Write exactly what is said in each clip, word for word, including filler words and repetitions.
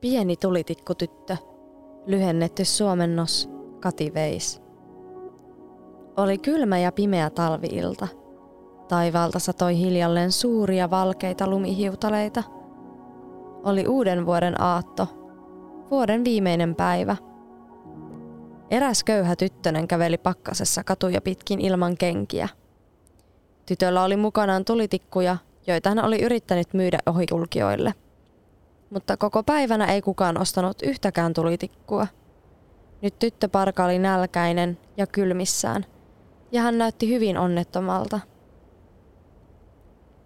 Pieni tulitikkutyttö, lyhennetty suomennos Kati Veis. Oli kylmä ja pimeä talviilta. Taivaalta satoi hiljalleen suuria valkeita lumihiutaleita. Oli uuden vuoden aatto, vuoden viimeinen päivä. Eräs köyhä tyttönen käveli pakkasessa katuja pitkin ilman kenkiä. Tytöllä oli mukanaan tulitikkuja, joita hän oli yrittänyt myydä ohikulkijoille. Mutta koko päivänä ei kukaan ostanut yhtäkään tulitikkua. Nyt tyttöparka oli nälkäinen ja kylmissään, ja hän näytti hyvin onnettomalta.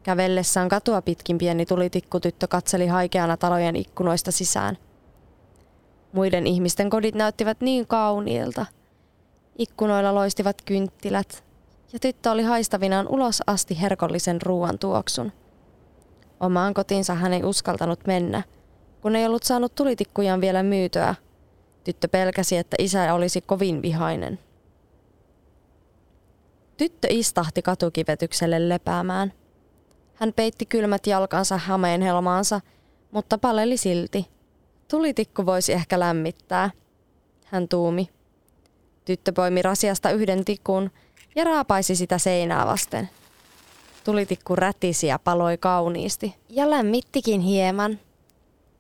Kävellessään katua pitkin pieni tulitikkutyttö katseli haikeana talojen ikkunoista sisään. Muiden ihmisten kodit näyttivät niin kauniilta. Ikkunoilla loistivat kynttilät, ja tyttö oli haistavinaan ulos asti herkollisen ruuan tuoksun. Omaan kotiinsa hän ei uskaltanut mennä, kun ei ollut saanut tulitikkujaan vielä myytyä. Tyttö pelkäsi, että isä olisi kovin vihainen. Tyttö istahti katukivetykselle lepäämään. Hän peitti kylmät jalkansa hameen helmaansa, mutta paleli silti. Tulitikku voisi ehkä lämmittää, hän tuumi. Tyttö poimi rasiasta yhden tikun ja raapaisi sitä seinää vasten. Tulitikku rätisi ja paloi kauniisti ja lämmittikin hieman.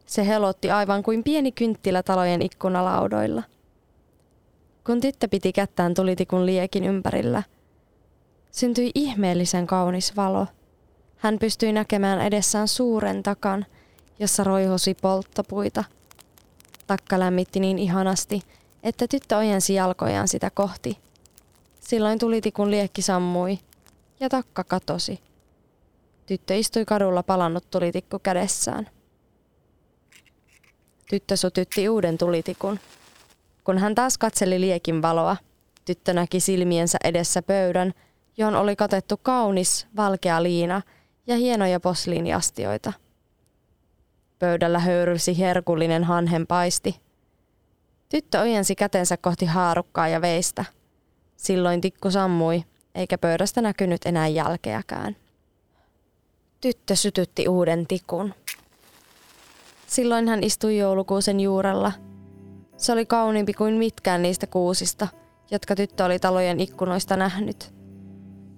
Se helotti aivan kuin pieni kynttilä talojen ikkunalaudoilla. Kun tyttö piti kättään tulitikun liekin ympärillä, syntyi ihmeellisen kaunis valo. Hän pystyi näkemään edessään suuren takan, jossa roihosi polttopuita. Takka lämmitti niin ihanasti, että tyttö ojensi jalkojaan sitä kohti. Silloin tulitikun liekki sammui ja takka katosi. Tyttö istui kadulla palannut tulitikku kädessään. Tyttö sytytti uuden tulitikun. Kun hän taas katseli liekin valoa, tyttö näki silmiensä edessä pöydän, johon oli katettu kaunis, valkea liina ja hienoja posliiniastioita. Pöydällä höyrysi herkullinen hanhenpaisti. Tyttö ojensi kätensä kohti haarukkaa ja veistä. Silloin tikku sammui, eikä pöydästä näkynyt enää jälkeäkään. Tyttö sytytti uuden tikun. Silloin hän istui joulukuusen juurella. Se oli kauniimpi kuin mitkään niistä kuusista, jotka tyttö oli talojen ikkunoista nähnyt.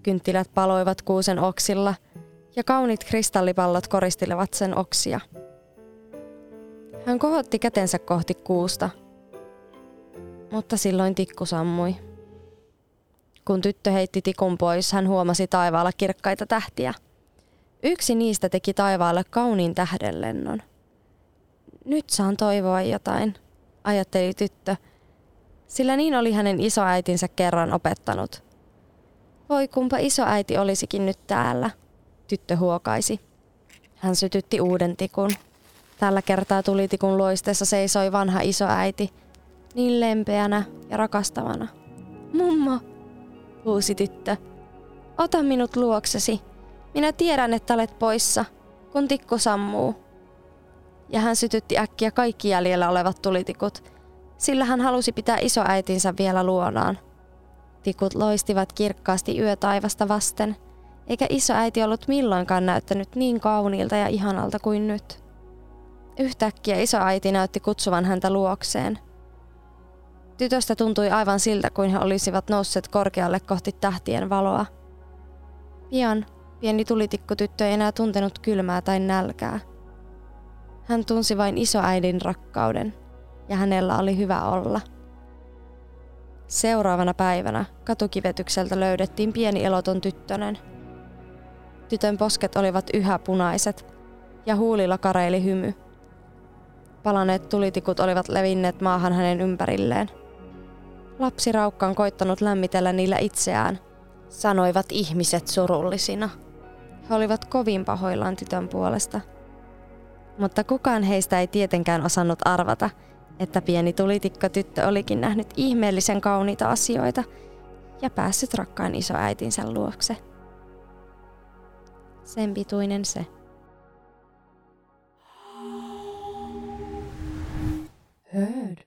Kynttilät paloivat kuusen oksilla ja kauniit kristallipallot koristelevat sen oksia. Hän kohotti kätensä kohti kuusta, mutta silloin tikku sammui. Kun tyttö heitti tikun pois, hän huomasi taivaalla kirkkaita tähtiä. Yksi niistä teki taivaalle kauniin tähdenlennon. Nyt saan toivoa jotain, ajatteli tyttö, sillä niin oli hänen isoäitinsä kerran opettanut. Voi kumpa isoäiti olisikin nyt täällä, tyttö huokaisi. Hän sytytti uuden tikun. Tällä kertaa tulitikun loisteessa seisoi vanha isoäiti, niin lempeänä ja rakastavana. Mummo, huusi tyttö, ota minut luoksesi. Minä tiedän, että olet poissa, kun tikku sammuu. Ja hän sytytti äkkiä kaikki jäljellä olevat tulitikut, sillä hän halusi pitää isoäitinsä vielä luonaan. Tikut loistivat kirkkaasti yötaivasta vasten, eikä isoäiti ollut milloinkaan näyttänyt niin kauniilta ja ihanalta kuin nyt. Yhtäkkiä isoäiti näytti kutsuvan häntä luokseen. Tytöstä tuntui aivan siltä, kuin he olisivat nousseet korkealle kohti tähtien valoa. Pian pieni tulitikkutyttö ei enää tuntenut kylmää tai nälkää. Hän tunsi vain isoäidin rakkauden, ja hänellä oli hyvä olla. Seuraavana päivänä katukivetykseltä löydettiin pieni eloton tyttönen. Tytön posket olivat yhä punaiset, ja huulilla kareili hymy. Palaneet tulitikut olivat levinneet maahan hänen ympärilleen. Lapsi raukka on koittanut lämmitellä niillä itseään, sanoivat ihmiset surullisina. He olivat kovin pahoillaan tytön puolesta. Mutta kukaan heistä ei tietenkään osannut arvata, että pieni tulitikkotyttö olikin nähnyt ihmeellisen kauniita asioita ja päässyt rakkaan isoäitinsä luokse. Sen pituinen se. Heard.